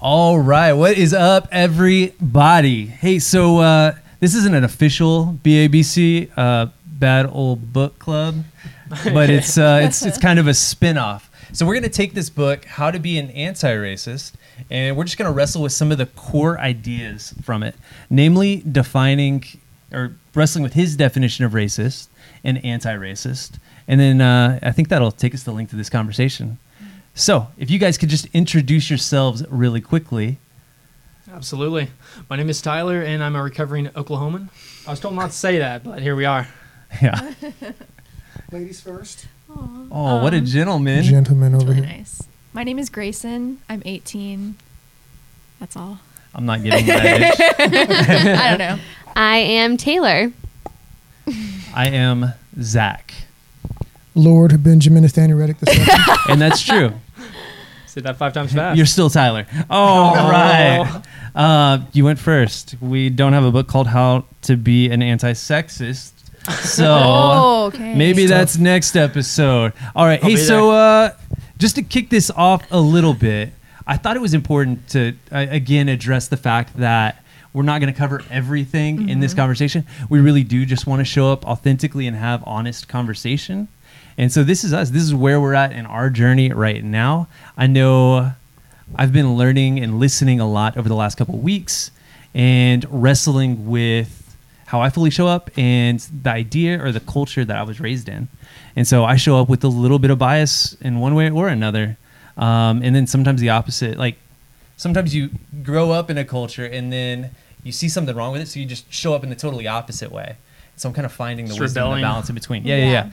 All right, what is up, everybody? Hey, so this isn't an official BABC, Bad Old Book Club, but it's kind of a spin-off. So we're going to take this book, How to Be an Anti-Racist, and we're just going to wrestle with some of the core ideas from it, namely defining or wrestling with his definition of racist and anti-racist. And then I think that'll take us the length of this conversation. So if you guys could just introduce yourselves really quickly. Absolutely. My name is Tyler, and I'm a recovering Oklahoman. I was told not to say that, but here we are. Yeah. Ladies first. Aww. Oh, what a gentleman. Gentleman over really here. Nice. My name is Grayson. I'm 18. That's all. I'm not getting that. I don't know. I am Taylor. I am Zach. Lord Benjamin is standing Reddick the second. And that's true. Said that 5 times fast. You're still Tyler. All right. You went first. We don't have a book called How to Be an Anti-Sexist. So maybe that's next episode. All right. Hey, so just to kick this off a little bit, I thought it was important to, again, address the fact that we're not going to cover everything in this conversation. We really do just want to show up authentically and have honest conversation. And so this is us. This is where we're at in our journey right now. I know I've been learning and listening a lot over the last couple of weeks and wrestling with how I fully show up and the idea or the culture that I was raised in. And so I show up with a little bit of bias in one way or another. And then sometimes the opposite, like sometimes you grow up in a culture and then you see something wrong with it. So you just show up in the totally opposite way. So I'm kind of finding the wisdom and the balance in between. Yeah.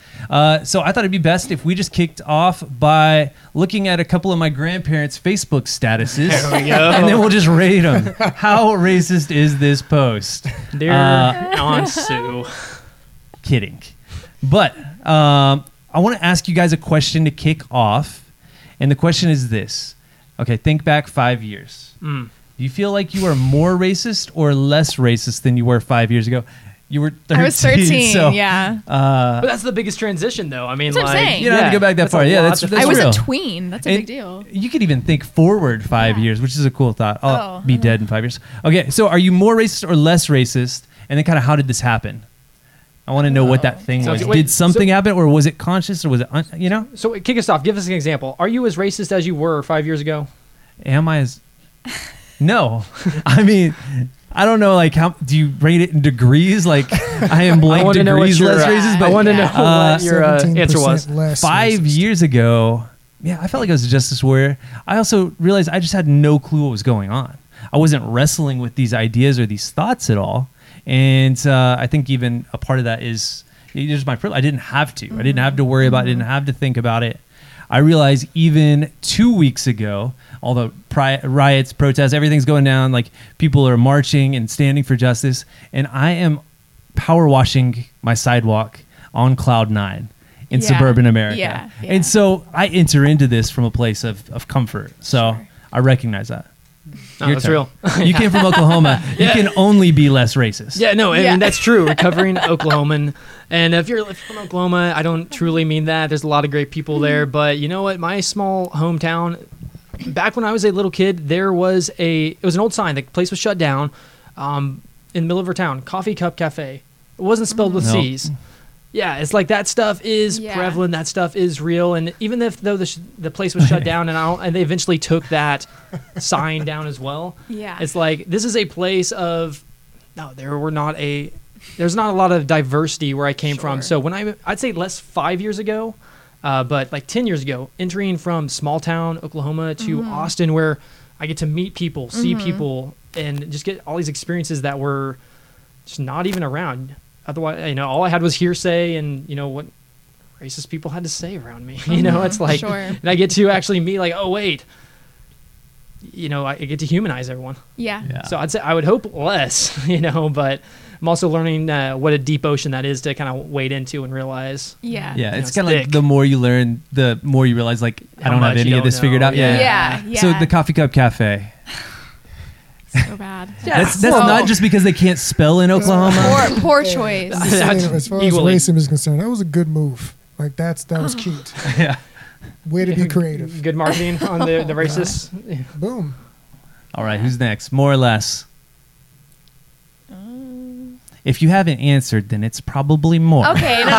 So I thought it'd be best if we just kicked off by looking at a couple of my grandparents' Facebook statuses. There we go. And then we'll just rate them. How racist is this post? Dear Aunt Sue. Kidding. But I want to ask you guys a question to kick off. And the question is this. Okay, think back 5 years. Do you feel like you are more racist or less racist than you were 5 years ago? You were 13. I was 13, so, yeah. But that's the biggest transition, though. I mean, that's like, you don't have to go back that far. Yeah, that's real. I was a tween. That's a big deal. You could even think forward 5 years, which is a cool thought. I'll be dead in 5 years. Okay, so are you more racist or less racist? And then kind of how did this happen? I want to know what that thing was. Wait, did something happen, or was it conscious, or was it, you know? So kick us off. Give us an example. Are you as racist as you were 5 years ago? Am I as... No. I mean... I don't know, like, how do you rate it in degrees? Like, I am blank degrees less racist, but I want to know what your answer was. 5 years ago, I felt like I was a justice warrior. I also realized I just had no clue what was going on. I wasn't wrestling with these ideas or these thoughts at all. And I think even a part of that is just my privilege. I didn't have to. I didn't have to worry about it. I didn't have to think about it. I realized even 2 weeks ago, all the riots, protests, everything's going down, like people are marching and standing for justice, and I am power washing my sidewalk on cloud nine in suburban America. Yeah. And so I enter into this from a place of comfort. So I recognize that. No, that's real. You came from Oklahoma. You can only be less racist. Yeah, no, I mean, that's true. Recovering Oklahoman. And if you're from Oklahoma, I don't truly mean that. There's a lot of great people there. But you know what? My small hometown, back when I was a little kid, it was an old sign. The place was shut down in the middle of our town. Coffee Cup Cafe. It wasn't spelled with C's. Yeah, it's like that stuff is prevalent. That stuff is real, and even though the place was shut down, and they eventually took that sign down as well. Yeah, it's like this is a place of there's not a lot of diversity where I came from. So when I'd say less 5 years ago, but like 10 years ago, entering from small town Oklahoma to Austin, where I get to meet people, see people, and just get all these experiences that were just not even around. Otherwise, you know, all I had was hearsay and, you know, what racist people had to say around me. You know, it's like, and I get to actually meet like, oh, wait, you know, I get to humanize everyone. Yeah. So I'd say I would hope less, you know, but I'm also learning what a deep ocean that is to kind of wade into and realize. Yeah. It's kind of like the more you learn, the more you realize, like, I don't have any of this figured out. Yeah. So the Coffee Cup Cafe. So bad. That's not just because they can't spell in Oklahoma. Poor choice. As far as racism is concerned, that was a good move. Like, that was cute. Yeah. Way to be creative. Good marketing on the racists. Yeah. Boom. All right, who's next? More or less? If you haven't answered, then it's probably more. Okay. No.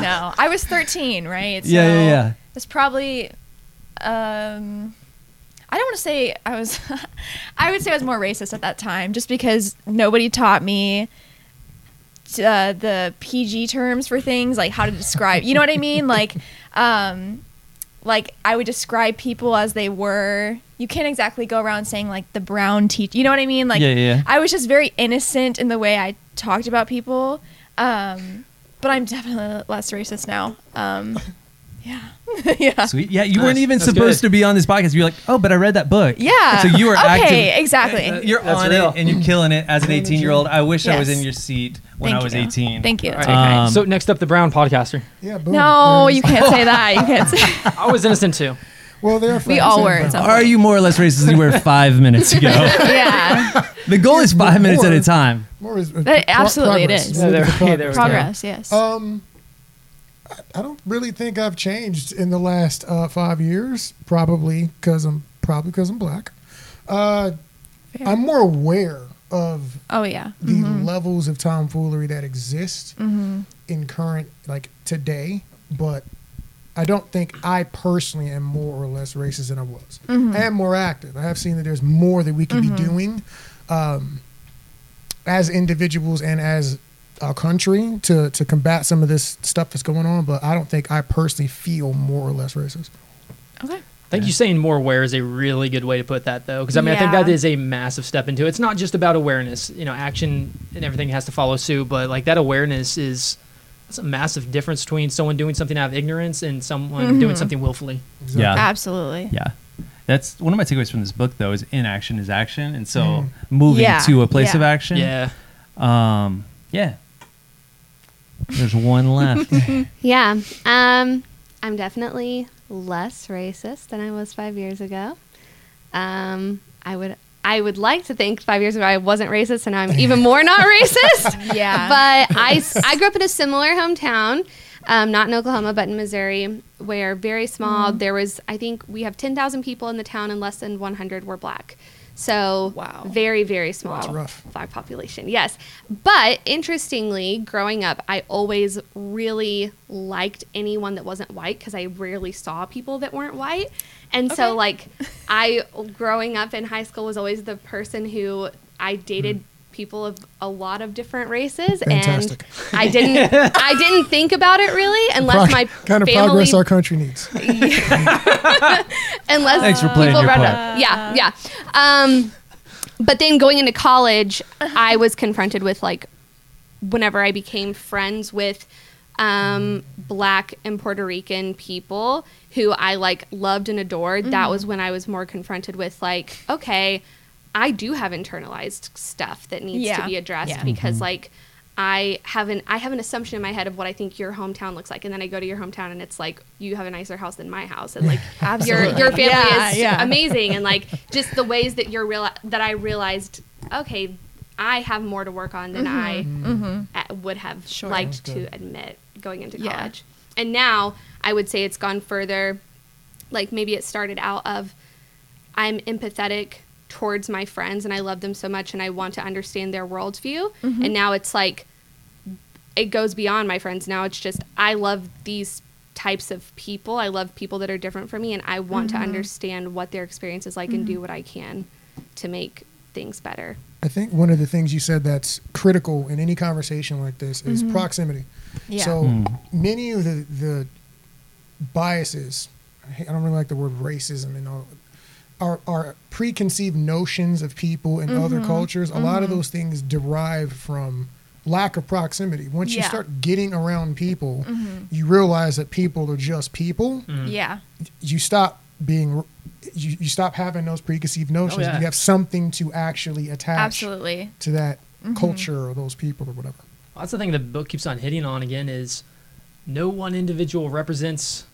No. I was 13, right? So yeah. It's probably... I don't want to say I was... I would say I was more racist at that time just because nobody taught me... the PG terms for things, like how to describe, you know what I mean? Like I would describe people as they were. You can't exactly go around saying like the brown teacher, you know what I mean? Like I was just very innocent in the way I talked about people. But I'm definitely less racist now. Yeah. Sweet. Yeah, you weren't even supposed to be on this podcast. You're like, oh, but I read that book. Yeah. So you were active. Okay, exactly. You're that's on real. It and you're killing it as an 18-year-old. I wish I was in your seat when I was 18. Thank you. Right. Okay. So next up, the brown podcaster. Yeah. Boom. No, you can't say that. You can't say that. I was innocent too. Well, there are we all were. Are you more or less racist? You were 5 minutes ago. Yeah. The goal is 5 minutes at a time. More is, absolutely, progress. It is. Progress. Yes. I don't really think I've changed in the last 5 years, probably because I'm black. I'm more aware of the levels of tomfoolery that exist in current, like today, but I don't think I personally am more or less racist than I was. I am more active. I have seen that there's more that we can be doing as individuals and as our country to combat some of this stuff that's going on, but I don't think I personally feel more or less racist. Okay. I think you saying more aware is a really good way to put that, though, because I mean, I think that is a massive step into it. It's not just about awareness, you know, action and everything has to follow suit, but like that awareness is a massive difference between someone doing something out of ignorance and someone doing something willfully. Exactly. Yeah, absolutely. Yeah. That's one of my takeaways from this book, though, is inaction is action. And so moving to a place of action. Yeah. There's one left. I'm definitely less racist than I was 5 years ago. I would like to think 5 years ago I wasn't racist, and now I'm even more not racist. But I grew up in a similar hometown, not in Oklahoma, but in Missouri, where very small. There was, I think we have 10,000 people in the town, and less than 100 were black. So very, very small black population. Yes. But interestingly, growing up, I always really liked anyone that wasn't white because I rarely saw people that weren't white. And so like I growing up in high school was always the person who I dated people of a lot of different races. Fantastic. And I didn't think about it really unless my kind of family, progress our country needs. Unless thanks for playing people your brought part. Up. Yeah. But then going into college, I was confronted with like whenever I became friends with black and Puerto Rican people who I like loved and adored, that was when I was more confronted with like, okay, I do have internalized stuff that needs to be addressed because like I have an assumption in my head of what I think your hometown looks like, and then I go to your hometown and it's like you have a nicer house than my house, and like your family is amazing, and like just the ways that I realized okay, I have more to work on than I would have liked to admit going into college. And now I would say it's gone further. Like maybe it started out of I'm empathetic towards my friends and I love them so much and I want to understand their worldview. And now it's like, it goes beyond my friends. Now it's just, I love these types of people. I love people that are different from me and I want to understand what their experience is like and do what I can to make things better. I think one of the things you said that's critical in any conversation like this is proximity. Yeah. So many of the biases, I don't really like the word racism and all, our preconceived notions of people and other cultures, a lot of those things derive from lack of proximity. Once you start getting around people, you realize that people are just people. You stop being you stop having those preconceived notions. Oh, yeah. You have something to actually attach absolutely to that mm-hmm. culture or those people or whatever. Well, that's the thing the book keeps on hitting on again is no one individual represents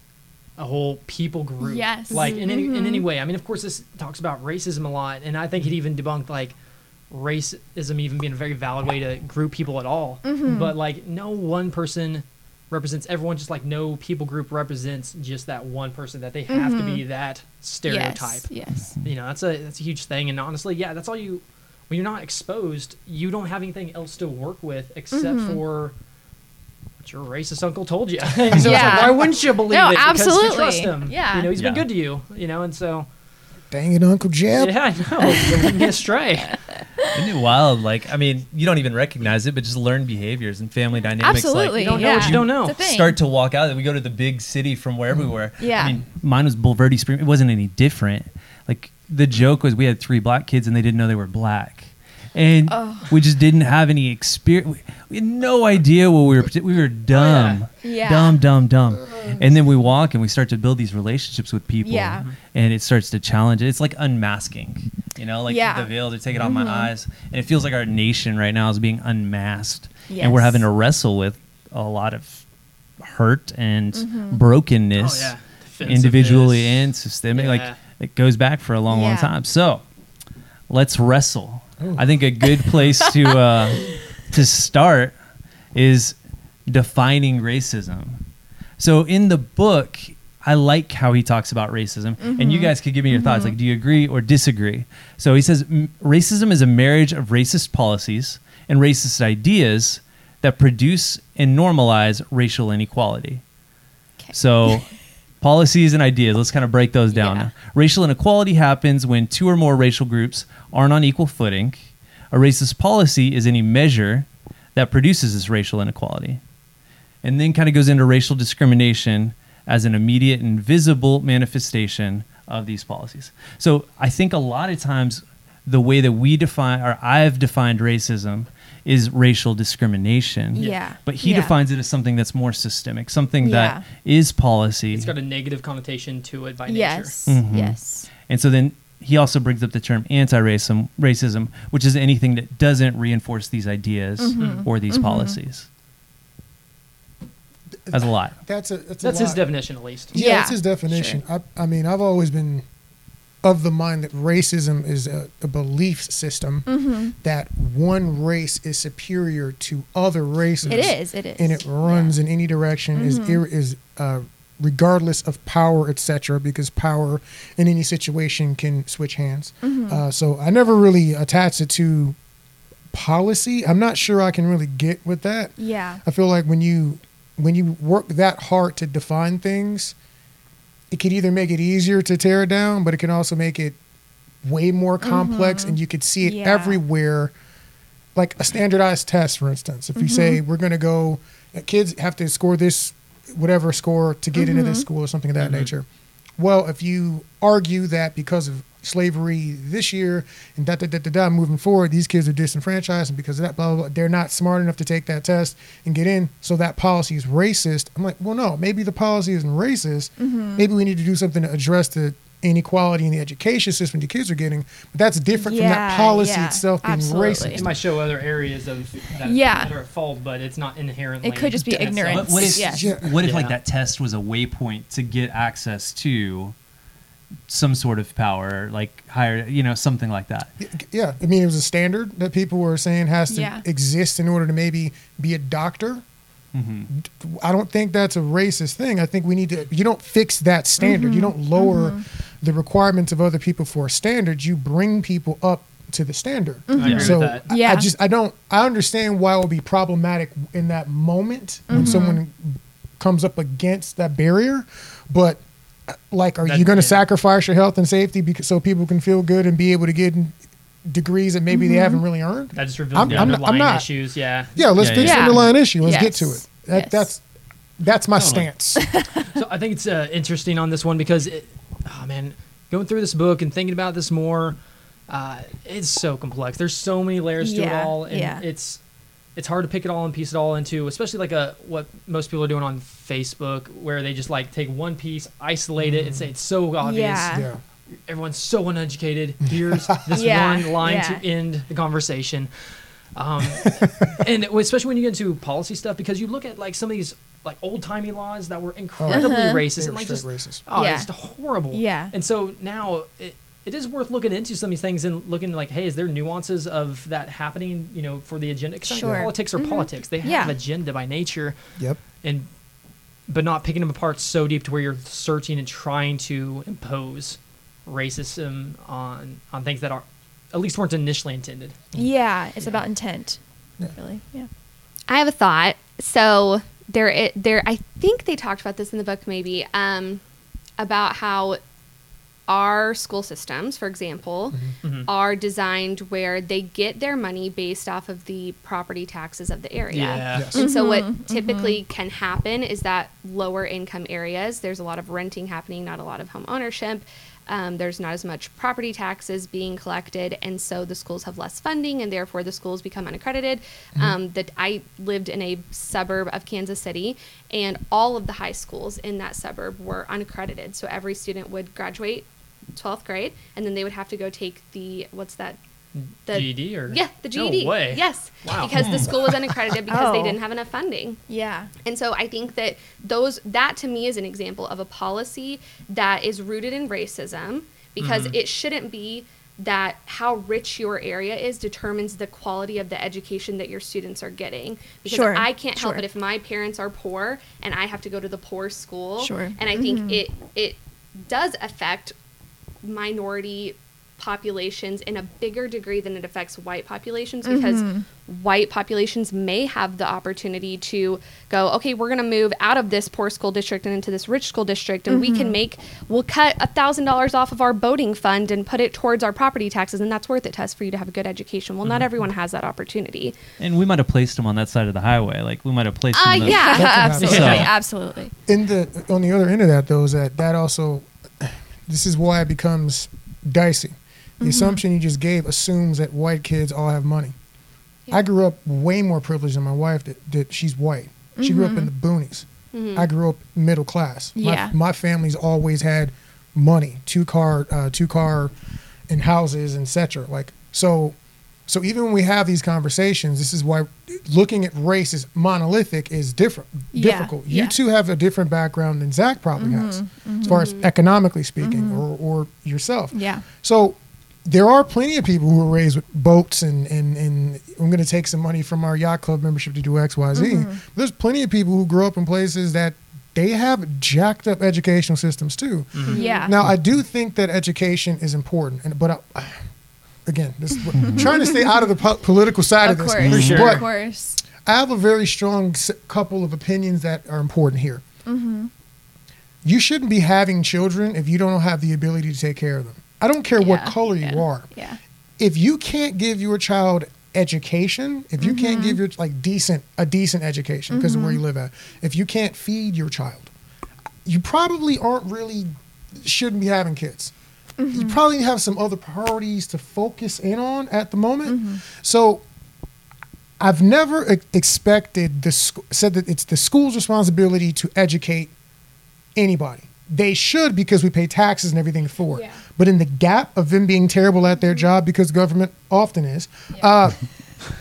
a whole people group. Yes. Like mm-hmm. in any way. I mean, of course, this talks about racism a lot, and I think it even debunked like racism even being a very valid way to group people at all. Mm-hmm. But like no one person represents everyone, just like no people group represents just that one person, that they have mm-hmm. to be that stereotype. Yes. You know, that's a huge thing. And honestly, yeah, that's all you, when you're not exposed, you don't have anything else to work with except mm-hmm. for what your racist uncle told you. So yeah. It's like, why wouldn't you believe it? Absolutely. Because you trust him. Yeah. You know, he's been good to you, you know, and so. Dang it, Uncle Jeb. Yeah, I know. You're leading astray. Isn't it wild? Like, I mean, you don't even recognize it, but just learn behaviors and family dynamics. Absolutely. Like, you don't know what you don't know. It's a thing. Start to walk out. We go to the big city from wherever we were. Yeah. I mean, mine was Bulverde Spring. It wasn't any different. Like, the joke was we had 3 black kids and they didn't know they were black. And we just didn't have any experience. We had no idea what we were. We were dumb. Yeah. Dumb. And then we walk and we start to build these relationships with people. Yeah. And it starts to challenge it. It's like unmasking, you know, like the veil, they're taking off my eyes. And it feels like our nation right now is being unmasked. Yes. And we're having to wrestle with a lot of hurt and brokenness individually and systemic. Yeah. Like, it goes back for a long, long time. So let's wrestle. Ooh. I think a good place to start is defining racism. So in the book, I like how he talks about racism, and you guys could give me your thoughts. Like, do you agree or disagree? So he says, racism is a marriage of racist policies and racist ideas that produce and normalize racial inequality. Okay. So policies and ideas, let's kind of break those down. Yeah. Racial inequality happens when 2 or more racial groups aren't on equal footing. A racist policy is any measure that produces this racial inequality. And then kind of goes into racial discrimination as an immediate and visible manifestation of these policies. So I think a lot of times the way that we define, or I've defined racism, is racial discrimination. Yeah. But he defines it as something that's more systemic, something that is policy. It's got a negative connotation to it by nature. Mm-hmm. Yes. And so then he also brings up the term anti-racism, which is anything that doesn't reinforce these ideas or these policies. That's a lot. That's his definition, at least. Yeah, that's his definition. Sure. I mean, I've always been of the mind that racism is a belief system that one race is superior to other races. It is. And it runs in any direction, is regardless of power, etc., because power in any situation can switch hands. So I never really attached it to policy. I'm not sure I can really get with that. Yeah. I feel like when you work that hard to define things, it could either make it easier to tear it down, but it can also make it way more complex, and you could see it everywhere. Like a standardized test, for instance. If you say, we're going to go, kids have to score this, whatever score to get into this school or something of that nature. Well, if you argue that because of slavery this year and moving forward, these kids are disenfranchised, and because of that, blah, blah, blah, they're not smart enough to take that test and get in, so that policy is racist. I'm like, well, no, maybe the policy isn't racist. Maybe we need to do something to address the inequality in the education system the kids are getting, but that's different from that policy itself being racist. It might show other areas of that, that are at fault, but it's not inherently. It could just be ignorance. What if like that test was a waypoint to get access to some sort of power, like higher, you know, something like that. Yeah. I mean, it was a standard that people were saying has to exist in order to maybe be a doctor. I don't think that's a racist thing. I think we need to, you don't fix that standard. You don't lower the requirements of other people for a standard. You bring people up to the standard. I just, I understand why it would be problematic in that moment when someone comes up against that barrier, but like, are you going to sacrifice your health and safety because so people can feel good and be able to get degrees that maybe they haven't really earned? That just reveals the underlying issues. Let's fix the underlying issue. Let's get to it. That's my stance. So I think it's interesting on this one because, going through this book and thinking about this more, it's so complex. There's so many layers to it all, and it's hard to pick it all and piece it all into, especially like what most people are doing on Facebook, where they just like take one piece, isolate it, and say it's so obvious. everyone's so uneducated. Here's this one line to end the conversation. And especially when you get into policy stuff, because you look at like some of these like old-timey laws that were incredibly racist. And, like, just racist. It's just horrible. Yeah. And so now it is worth looking into some of these things and looking like, hey, is there nuances of that happening, you know, for the agenda? Because politics are politics. They have an agenda by nature. Yep. And but not picking them apart so deep to where you're searching and trying to impose racism on things that are at least weren't initially intended. Yeah, it's about intent, really. Yeah. I have a thought. So there, I think they talked about this in the book, maybe, about how our school systems, for example, are designed where they get their money based off of the property taxes of the area. And so what typically can happen is that lower income areas, there's a lot of renting happening, not a lot of home ownership. There's not as much property taxes being collected, and so the schools have less funding, and therefore the schools become unaccredited. I lived in a suburb of Kansas City, and all of the high schools in that suburb were unaccredited. So every student would graduate 12th grade, and then they would have to go take the GED or the GED. No way. Yes. Wow. Because the school was unaccredited because they didn't have enough funding. Yeah. And so I think that that to me is an example of a policy that is rooted in racism, because it shouldn't be that how rich your area is determines the quality of the education that your students are getting. Because I can't help it if my parents are poor and I have to go to the poor school. And I think it does affect minority populations in a bigger degree than it affects white populations, because white populations may have the opportunity to go, okay, we're going to move out of this poor school district and into this rich school district, and we'll cut $1,000 off of our boating fund and put it towards our property taxes, and that's worth it to us for you to have a good education. Well, not everyone has that opportunity. And we might have placed them on that side of the highway. Like, we might have placed them. Absolutely. On the other end of that, though, is that also, this is why it becomes dicey. The assumption you just gave assumes that white kids all have money. Yeah. I grew up way more privileged than my wife that she's white. Mm-hmm. She grew up in the boonies. Mm-hmm. I grew up middle class. Yeah. My family's always had money, two car and houses, etc. Like, so even when we have these conversations, this is why looking at race is monolithic is difficult. You two have a different background than Zach probably has, as far as economically speaking, or yourself. Yeah. So there are plenty of people who were raised with boats and I'm going to take some money from our yacht club membership to do X, Y, Z. There's plenty of people who grew up in places that they have jacked up educational systems too. Yeah. Now, I do think that education is important, again, this is I'm trying to stay out of the political side of this. For sure. But of course. I have a very strong couple of opinions that are important here. You shouldn't be having children if you don't have the ability to take care of them. I don't care what color you are. Yeah. If you can't give your child education, if you can't give your decent education because of where you live at, if you can't feed your child, you probably shouldn't be having kids. You probably have some other priorities to focus in on at the moment. So I've never expected said that it's the school's responsibility to educate anybody. They should, because we pay taxes and everything for it. Yeah. But in the gap of them being terrible at their job, because government often is,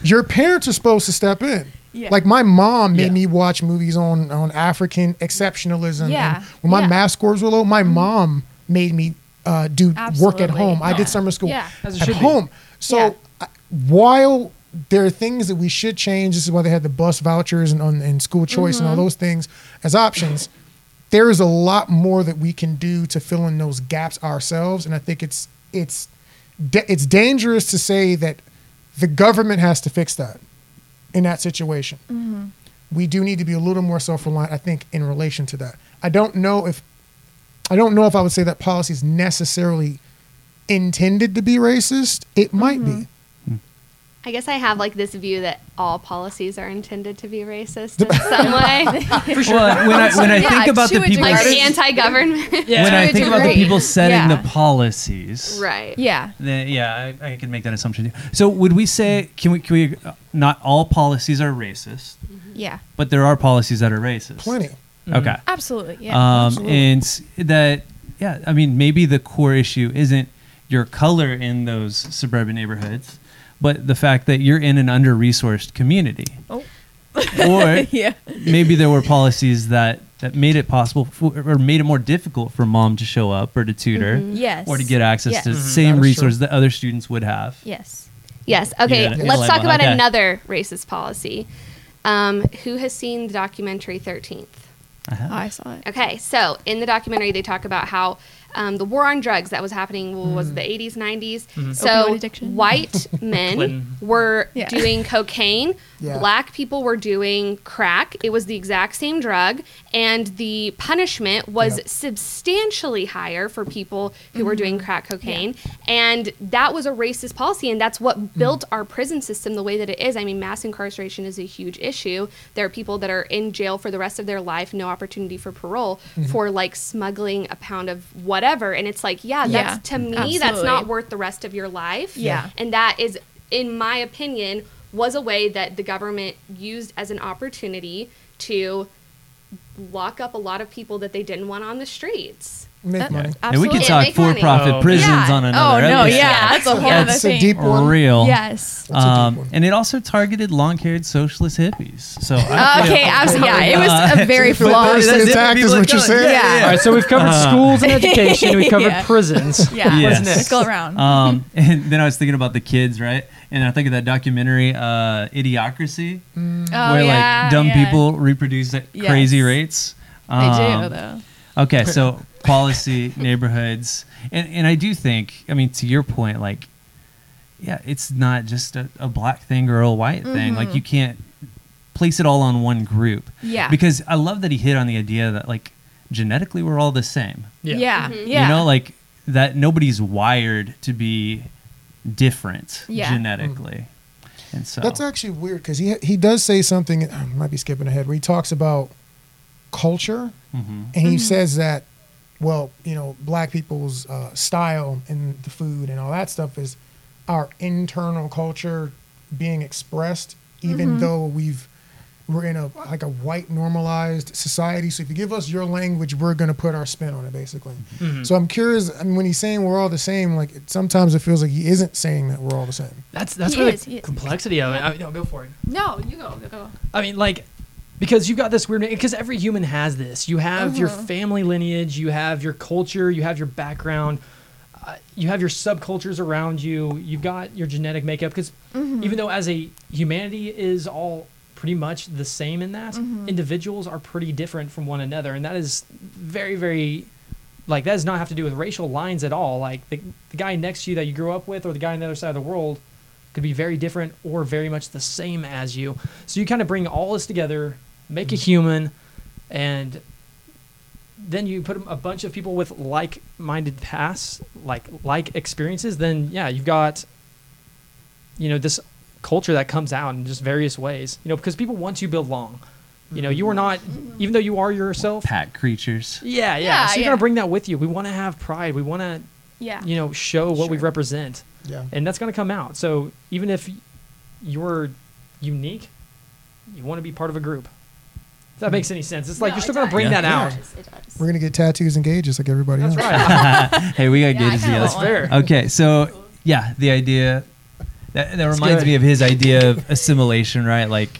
your parents are supposed to step in. Yeah. Like, my mom made me watch movies on African exceptionalism. Yeah. And when my math scores were low, my mom made me do work at home. I did summer school at home. So while there are things that we should change, this is why they had the bus vouchers and school choice and all those things as options, there is a lot more that we can do to fill in those gaps ourselves. And I think it's dangerous to say that the government has to fix that in that situation. We do need to be a little more self-reliant, I think, in relation to that. I don't know if I would say that policy is necessarily intended to be racist. It might be. I guess I have like this view that all policies are intended to be racist in some way. For sure. Well, when I think about the people, like anti-government. Yeah. When I think about the people setting the policies, right? Yeah. I can make that assumption. So would we say can we? Not all policies are racist. Yeah. But there are policies that are racist. Plenty. Okay. Absolutely. Yeah. Absolutely. And that yeah, I mean, maybe the core issue isn't your color in those suburban neighborhoods, but the fact that you're in an under-resourced community. Oh. Or yeah. Maybe there were policies that made it possible or made it more difficult for mom to show up or to tutor, mm-hmm. yes. or to get access yes. to the mm-hmm. same that resources true. That other students would have. Yes. Yes. Okay. Let's talk about another racist policy. Who has seen the documentary 13th? I have. Oh, I saw it. Okay. So in the documentary, they talk about how the war on drugs that was happening was the 80s, 90s. Mm-hmm. So white men were yeah. doing cocaine. Yeah. Black people were doing crack. It was the exact same drug. And the punishment was yep. substantially higher for people who mm-hmm. were doing crack cocaine. Yeah. And that was a racist policy. And that's what mm-hmm. built our prison system the way that it is. I mean, mass incarceration is a huge issue. There are people that are in jail for the rest of their life, no opportunity for parole, mm-hmm. for like smuggling a pound of whatever. And it's like, yeah, that's, to me, absolutely. That's not worth the rest of your life. Yeah. And that is, in my opinion, was a way that the government used as an opportunity to lock up a lot of people that they didn't want on the streets. Make money. And we can talk for-profit prisons on another episode. Oh, no, yeah. That's a whole other thing. It's a deep one. Real. Yes. And it also targeted long-haired socialist hippies. So okay, absolutely. Yeah, it was a very flawed. That's act is what you're saying. Yeah. Yeah. All right, so we've covered schools and education. We covered yeah. prisons. Yeah. Yes. What's next? Go around. And then I was thinking about the kids, right? And I think of that documentary, Idiocracy, where like dumb people reproduce at crazy rates. They do, though. Okay, so policy, neighborhoods, and I do think, I mean, to your point, like, yeah, it's not just a black thing or a white mm-hmm. thing. Like, you can't place it all on one group. Yeah. Because I love that he hit on the idea that, like, genetically we're all the same. Yeah. Yeah. Mm-hmm. yeah. You know, like, that nobody's wired to be different genetically. Mm-hmm. And so that's actually weird because he does say something, I might be skipping ahead, where he talks about culture, mm-hmm. and he mm-hmm. says that, well, you know, black people's style and the food and all that stuff is our internal culture being expressed, even mm-hmm. though we're in a white normalized society. So if you give us your language, we're going to put our spin on it, basically. Mm-hmm. So I'm curious. I mean, when he's saying we're all the same, like sometimes it feels like he isn't saying that we're all the same. That's where the complexity of it. I mean, no, go for it. No, you go. I mean, like. Because you've got this weird, because every human has this. You have your family lineage, you have your culture, you have your background, you have your subcultures around you, you've got your genetic makeup. Because even though as a humanity is all pretty much the same in that, individuals are pretty different from one another. And that is very, very, like that does not have to do with racial lines at all. Like the guy next to you that you grew up with or the guy on the other side of the world could be very different or very much the same as you. So you kind of bring all this together, make a human, and then you put a bunch of people with like-minded pasts, like experiences, then, yeah, you've got, you know, this culture that comes out in just various ways, you know, because people want to belong. You know, you are not, even though you are yourself. Pack creatures. Yeah, yeah. So you're going to bring that with you. We want to have pride. We want to, you know, show what we represent. Yeah. And that's going to come out. So even if you're unique, you want to be part of a group. That makes any sense. It's like you're still going to bring that out. It does. We're going to get tattoos and gauges like everybody else. That's right. Hey, we got gauges. That's fair. Okay, so, yeah, the idea, that reminds me of his idea of assimilation, right? Like,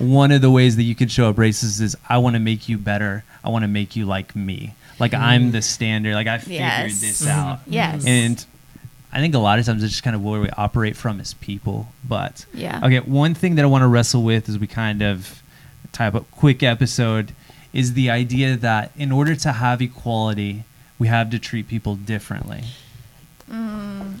one of the ways that you could show up racist is, I want to make you better. I want to make you like me. Like, I'm the standard. Like, I figured this out. Yes. And I think a lot of times it's just kind of where we operate from as people. But, okay, one thing that I want to wrestle with is we kind of type of quick episode is the idea that in order to have equality, we have to treat people differently. Should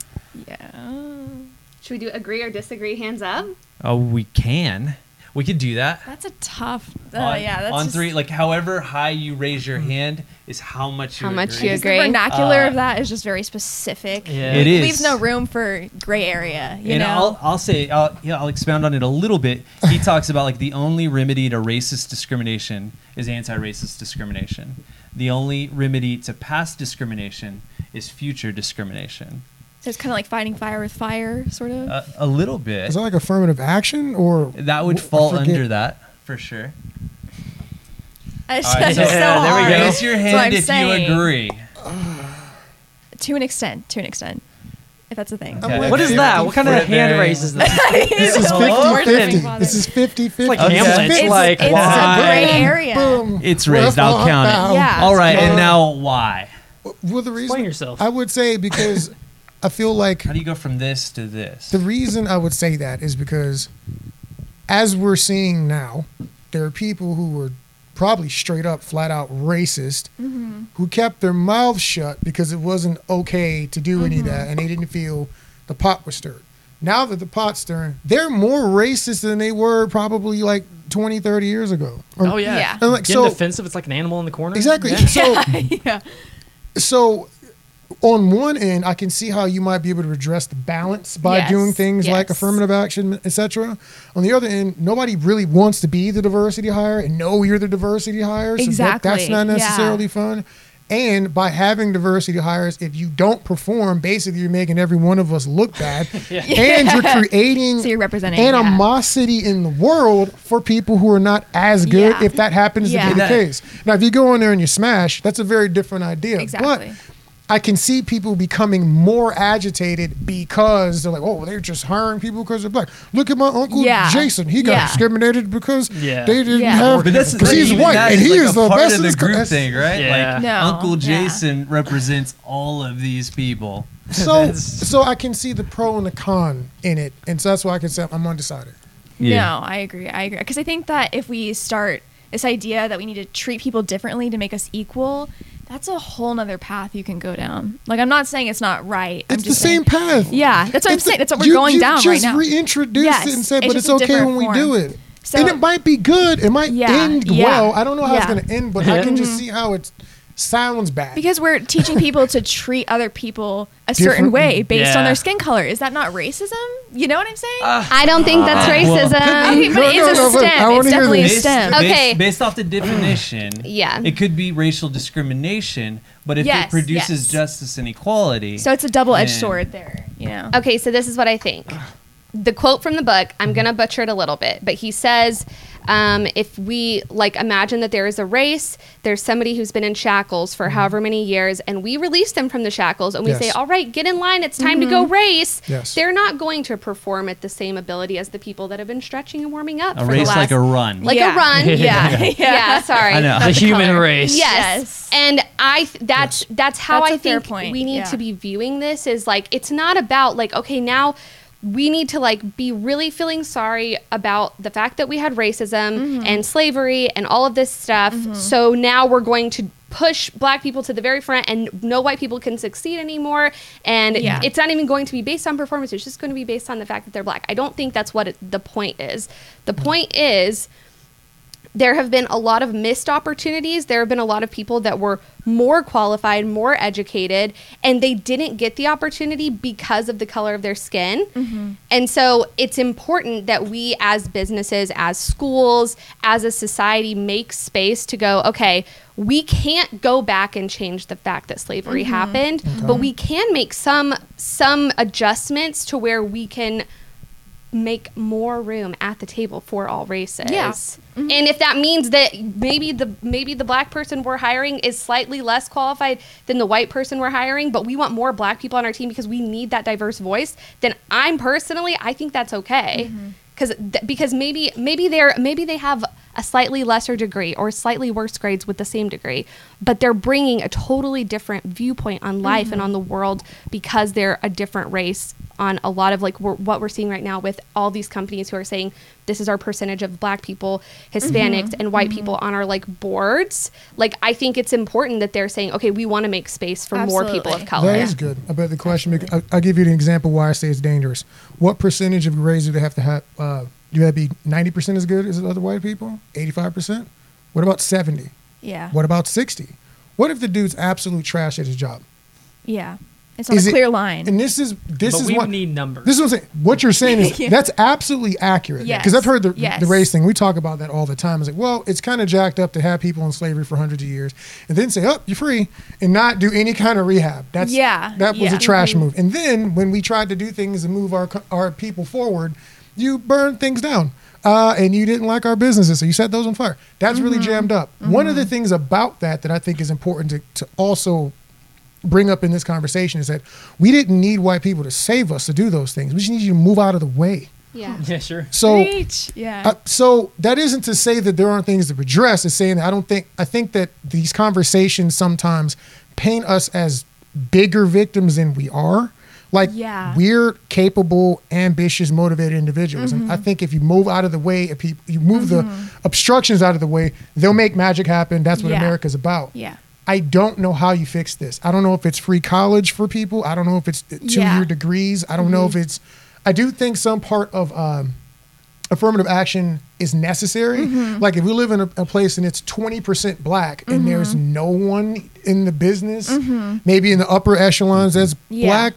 we do agree or disagree? Hands up. Oh, we can. We could do that. That's a tough. That's on three, like however high you raise your hand is how much you agree. How much you agree. The vernacular of that is just very specific. Yeah. It is. Leaves no room for gray area. You know? I'll expound on it a little bit. He talks about like the only remedy to racist discrimination is anti-racist discrimination. The only remedy to past discrimination is future discrimination. So it's kind of like fighting fire with fire, sort of? A little bit. Is that like affirmative action? Or that would fall under that, for sure. All right, so there we go. Raise your hand if you agree. To an extent. If that's a thing. Okay. What is that? What kind of hand raise is this? This is 50-50. This is 50-50. It's like Hamlet. It's a gray area. Boom. It's raised. I'll count it. Yeah. All right. And now why? Well, the reason, explain yourself. I would say because I feel like... How do you go from this to this? The reason I would say that is because as we're seeing now, there are people who were probably straight up, flat out racist, mm-hmm. who kept their mouths shut because it wasn't okay to do mm-hmm. any of that, and they didn't feel the pot was stirred. Now that the pot's stirring, they're more racist than they were probably like 20, 30 years ago. Oh, yeah. And like, getting defensive, it's like an animal in the corner. Exactly. Yeah. So on one end, I can see how you might be able to address the balance by doing things like affirmative action, etc. On the other end, nobody really wants to be the diversity hire and know you're the diversity hire. So that's not necessarily fun. And by having diversity hires, if you don't perform, basically you're making every one of us look bad. And you're creating so you're representing animosity in the world for people who are not as good if that happens to be the case. Now, if you go in there and you smash, that's a very different idea. Exactly. But I can see people becoming more agitated because they're like, oh, they're just hiring people because they're black. Look at my uncle Jason. He got discriminated because they didn't have, because he's white and he is the best of the group thing, right? Yeah. Like, Uncle Jason represents all of these people. So I can see the pro and the con in it. And so that's why I can say I'm undecided. Yeah. No, I agree. Because I think that if we start this idea that we need to treat people differently to make us equal, that's a whole nother path you can go down. Like, I'm not saying it's not right. It's the same path. Yeah, that's what I'm saying. That's what we're going down right now. You just reintroduced it and said, but it's okay when we do it. And it might be good. It might end well. I don't know how it's going to end, but I can just see how it sounds bad. Because we're teaching people to treat other people a certain way based on their skin color. Is that not racism? You know what I'm saying? I don't think that's racism. Well, okay, but it's a STEM. It's definitely a STEM. Okay. Based off the definition, it could be racial discrimination, but if it produces justice and equality. So it's a double-edged sword there. You know? Okay, so this is what I think. The quote from the book, I'm going to butcher it a little bit, but he says, if we imagine that there is a race, there's somebody who's been in shackles for however many years, and we release them from the shackles and we say, all right, get in line, it's time to go race. They're not going to perform at the same ability as the people that have been stretching and warming up. A race like a run. I know. The human race. Yes. And that's how I think we need to be viewing this is it's not about okay, now we need to be really feeling sorry about the fact that we had racism and slavery and all of this stuff. So now we're going to push black people to the very front and no white people can succeed anymore. And it's not even going to be based on performance. It's just going to be based on the fact that they're black. I don't think that's what the point is. The point is there have been a lot of missed opportunities. There have been a lot of people that were more qualified, more educated, and they didn't get the opportunity because of the color of their skin. And so it's important that we as businesses, as schools, as a society make space to go, okay, we can't go back and change the fact that slavery happened, but we can make some adjustments to where we can make more room at the table for all races. And if that means that maybe the black person we're hiring is slightly less qualified than the white person we're hiring, but we want more black people on our team because we need that diverse voice, then I think that's okay. Because maybe they have a slightly lesser degree or slightly worse grades with the same degree, but they're bringing a totally different viewpoint on life and on the world because they're a different race on a lot of what we're seeing right now with all these companies who are saying this is our percentage of black people, Hispanics, and white people on our boards. I think it's important that they're saying, okay, we want to make space for more people of color. That is good. I bet the question, I'll give you an example why I say it's dangerous. What percentage of grades do they have to have? Do that be 90% as good as other white people? 85%? What about 70? Yeah. What about 60? What if the dude's absolute trash at his job? Yeah. It's on a clear line. And this is what we need numbers. This is what I'm saying. What you're saying is that's absolutely accurate. Because I've heard the race thing. We talk about that all the time. It's it's kind of jacked up to have people in slavery for hundreds of years and then say, oh, you're free and not do any kind of rehab. That was a trash move. And then when we tried to do things and move our people forward, you burn things down. And you didn't like our businesses, so you set those on fire. That's really jammed up. One of the things about that I think is important to also bring up in this conversation is that we didn't need white people to save us to do those things. We just need you to move out of the way. Yeah. Yeah, sure. So, yeah. So that isn't to say that there aren't things to address. It's saying I think that these conversations sometimes paint us as bigger victims than we are. Like, yeah, we're capable, ambitious, motivated individuals. Mm-hmm. And I think if you move out of the way, if you move mm-hmm. the obstructions out of the way, they'll make magic happen. That's what yeah. America's about. Yeah. I don't know how you fix this. I don't know if it's free college for people. I don't know if it's 2-year yeah. degrees. I don't mm-hmm. know if it's... I do think some part of affirmative action is necessary. Mm-hmm. Like if we live in a place and it's 20% black mm-hmm. and there's no one in the business, mm-hmm. maybe in the upper echelons that's yeah. black,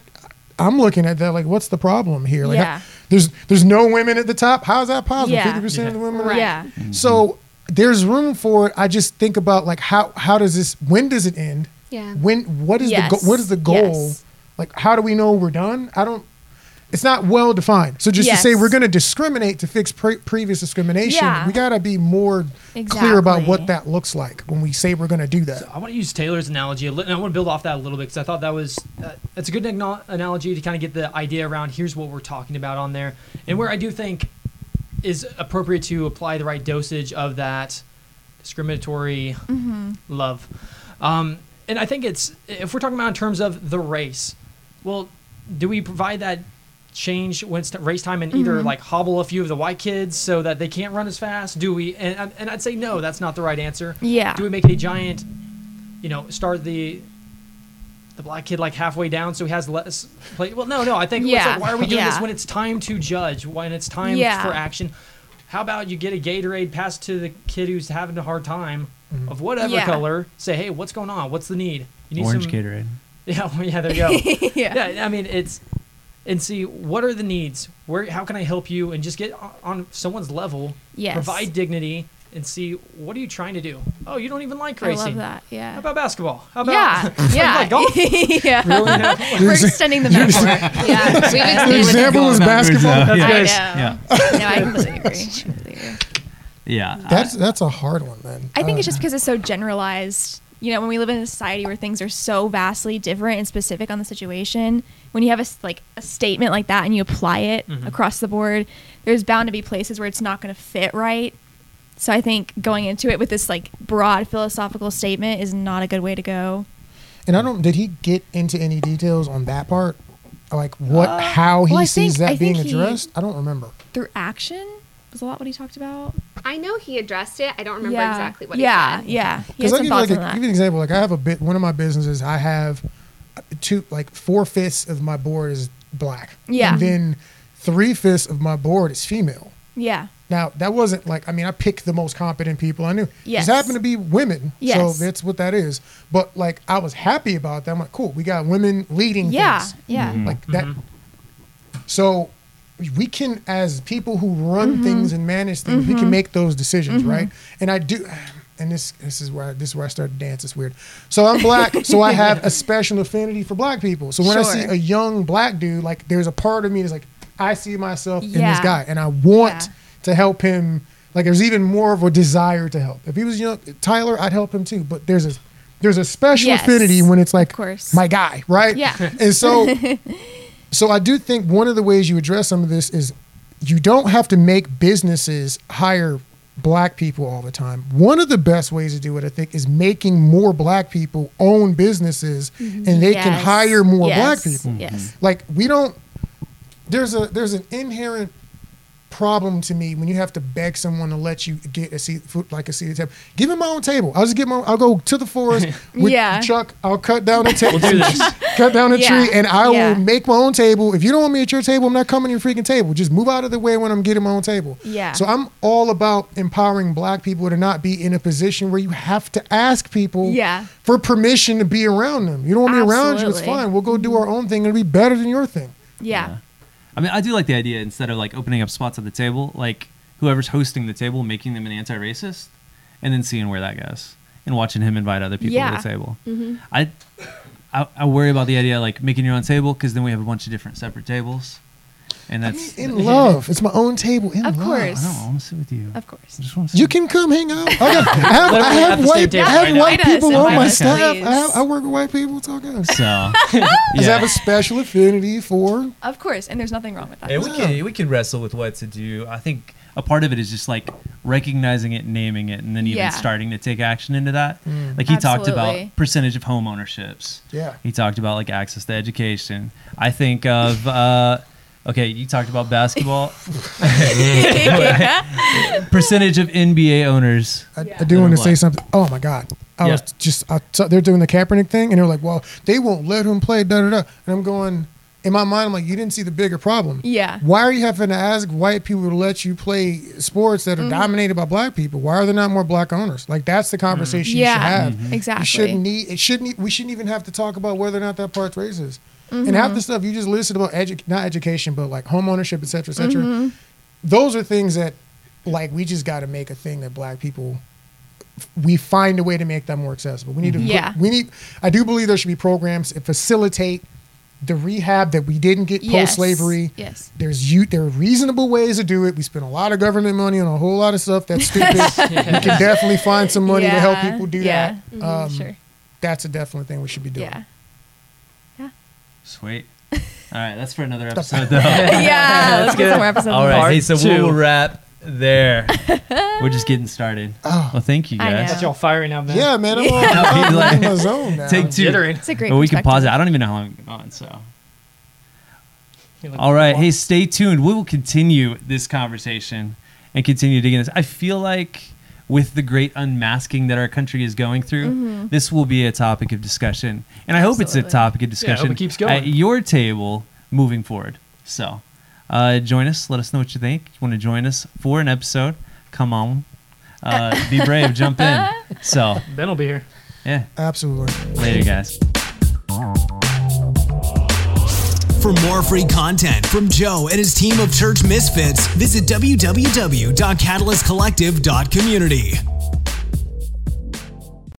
I'm looking at that like, what's the problem here? Like, yeah. There's no women at the top. How is that possible? Yeah. 50% yeah. of the women are right. yeah. mm-hmm. So there's room for it. I just think about like how does this, when does it end? Yeah. When what is the goal? Yes. Like how do we know we're done? It's not well defined. So just yes. to say we're going to discriminate to fix previous discrimination, yeah. we got to be more clear about what that looks like when we say we're going to do that. So I want to use Taylor's analogy, and I want to build off that a little bit because I thought that was it's a good analogy to kind of get the idea around here's what we're talking about on there. And where I do think is appropriate to apply the right dosage of that discriminatory mm-hmm. love. And I think it's, if we're talking about in terms of the race, well, do we provide that change when it's race time and either mm-hmm. like hobble a few of the white kids so that they can't run as fast? Do we, and I'd say no, that's not the right answer. Yeah. Do we make a giant, start the black kid like halfway down so he has less play? Well, no. I think yeah. Why are we doing yeah. this when it's time to judge, when it's time yeah. for action? How about you get a Gatorade passed to the kid who's having a hard time mm-hmm. of whatever yeah. color, say, hey, what's going on? What's the need? You need orange some Gatorade. Yeah, well, yeah, there you go. yeah. yeah, I mean, it's, and see, what are the needs? Where? How can I help you? And just get on someone's level, yes. provide dignity, and see, what are you trying to do? Oh, you don't even like racing. I love that, yeah. How about basketball? How about yeah. golf? yeah. Really? No. We're extending the metaphor. yeah. The example is basketball. That's nice. Yeah. No, I completely agree. Yeah. That's a hard one, man. I think it's just because it's so generalized. When we live in a society where things are so vastly different and specific on the situation, when you have a statement like that and you apply it mm-hmm. across the board, there's bound to be places where it's not going to fit right. So I think going into it with this broad philosophical statement is not a good way to go. And did he get into any details on that part? Like what, how he sees that being addressed? I don't remember. Through action? Was a lot what he talked about. I know he addressed it. I don't remember yeah. exactly what yeah. he said. Yeah, because I give you an example. Like I have one of my businesses. I have 4/5 of my board is black. Yeah, and then 3/5 of my board is female. Yeah. Now that wasn't I picked the most competent people I knew. Yes. It happened to be women. Yes. So that's what that is. But I was happy about that. I'm like, cool. We got women leading. Yeah. Things. Yeah. Mm-hmm. Like that. Mm-hmm. So. We can, as people who run mm-hmm. things and manage things, mm-hmm. we can make those decisions, mm-hmm. right? And I do, and this is where I started to dance. It's weird. So I'm black, so I have a special affinity for black people. So when sure. I see a young black dude, there's a part of me that's I see myself yeah. in this guy, and I want yeah. to help him. There's even more of a desire to help. If he was young, Tyler, I'd help him too. But there's a special yes. affinity when it's my guy, right? Yeah, and so. So I do think one of the ways you address some of this is you don't have to make businesses hire black people all the time. One of the best ways to do it, I think, is making more black people own businesses and they yes. can hire more yes. black people. Yes. There's an inherent problem to me when you have to beg someone to let you get a seat, a seat at the table. Give him my own table. I'll just get my own. I'll go to the forest with yeah. Chuck. I'll cut down a table. We'll do this. Cut down a yeah. tree, and I yeah. will make my own table. If you don't want me at your table, I'm not coming to your freaking table. Just move out of the way when I'm getting my own table. Yeah. So I'm all about empowering black people to not be in a position where you have to ask people yeah. for permission to be around them. You don't want me around you, it's fine. We'll go do our own thing. It'll be better than your thing. Yeah. yeah. I mean, I do like the idea instead of opening up spots at the table, whoever's hosting the table, making them an anti-racist and then seeing where that goes and watching him invite other people yeah. to the table. Mm-hmm. I worry about the idea making your own table because then we have a bunch of different separate tables. And that's in love. It's my own table. In love. Of course. I don't want to sit with you. Of course. I just want to sit you can come hang out. I have white people on my staff. I work with white people. It's all good. So, I have a special affinity for. Of course, and there's nothing wrong with that. And we can wrestle with what to do. I think a part of it is just like recognizing it, naming it, and then even starting to take action into that. Mm. Like he talked about percentage of home ownerships. Yeah. He talked about like access to education. I think of, okay, you talked about basketball. Percentage of NBA owners. I do want to say something. Oh my God. They're doing the Kaepernick thing and they're like, well, they won't let him play, da-da-da. And I'm going, in my mind, I'm like, you didn't see the bigger problem. Yeah. Why are you having to ask white people to let you play sports that are dominated by black people? Why are there not more black owners? Like, that's the conversation you should have. Mm-hmm. Exactly. We shouldn't even have to talk about whether or not that part's racist. Mm-hmm. And half the stuff you just listed about not education, but like home ownership, et cetera, et cetera. Mm-hmm. Those are things that, like, we just got to make a thing that black people. We find a way to make that more accessible. We need to. Yeah. I do believe there should be programs that facilitate the rehab that we didn't get post-slavery. Yes. There are reasonable ways to do it. We spent a lot of government money on a whole lot of stuff that's stupid. We can definitely find some money to help people do that. Mm-hmm, sure. That's a definite thing we should be doing. Yeah. Yeah. Sweet. All right, that's for another episode, though. Yeah, let's get some more episodes. All right, hey, so we'll wrap there. We're just getting started. Oh. Well, thank you guys. That's y'all firing out, man. Yeah, man. I'm on my zone now. Take two. It's a great But we can pause it. I don't even know how long we've been on, so. All right. Hey, stay tuned. We will continue this conversation and continue digging this. I feel like with the great unmasking that our country is going through, this will be a topic of discussion. And I hope it's a topic of discussion it keeps going. At your table moving forward. So. Join us. Let us know what you think. You want to join us for an episode? Come on. Be brave. Jump in. So Ben will be here. Yeah. Absolutely. Later, guys. For more free content from Joe and his team of Church Misfits, visit www.catalystcollective.community.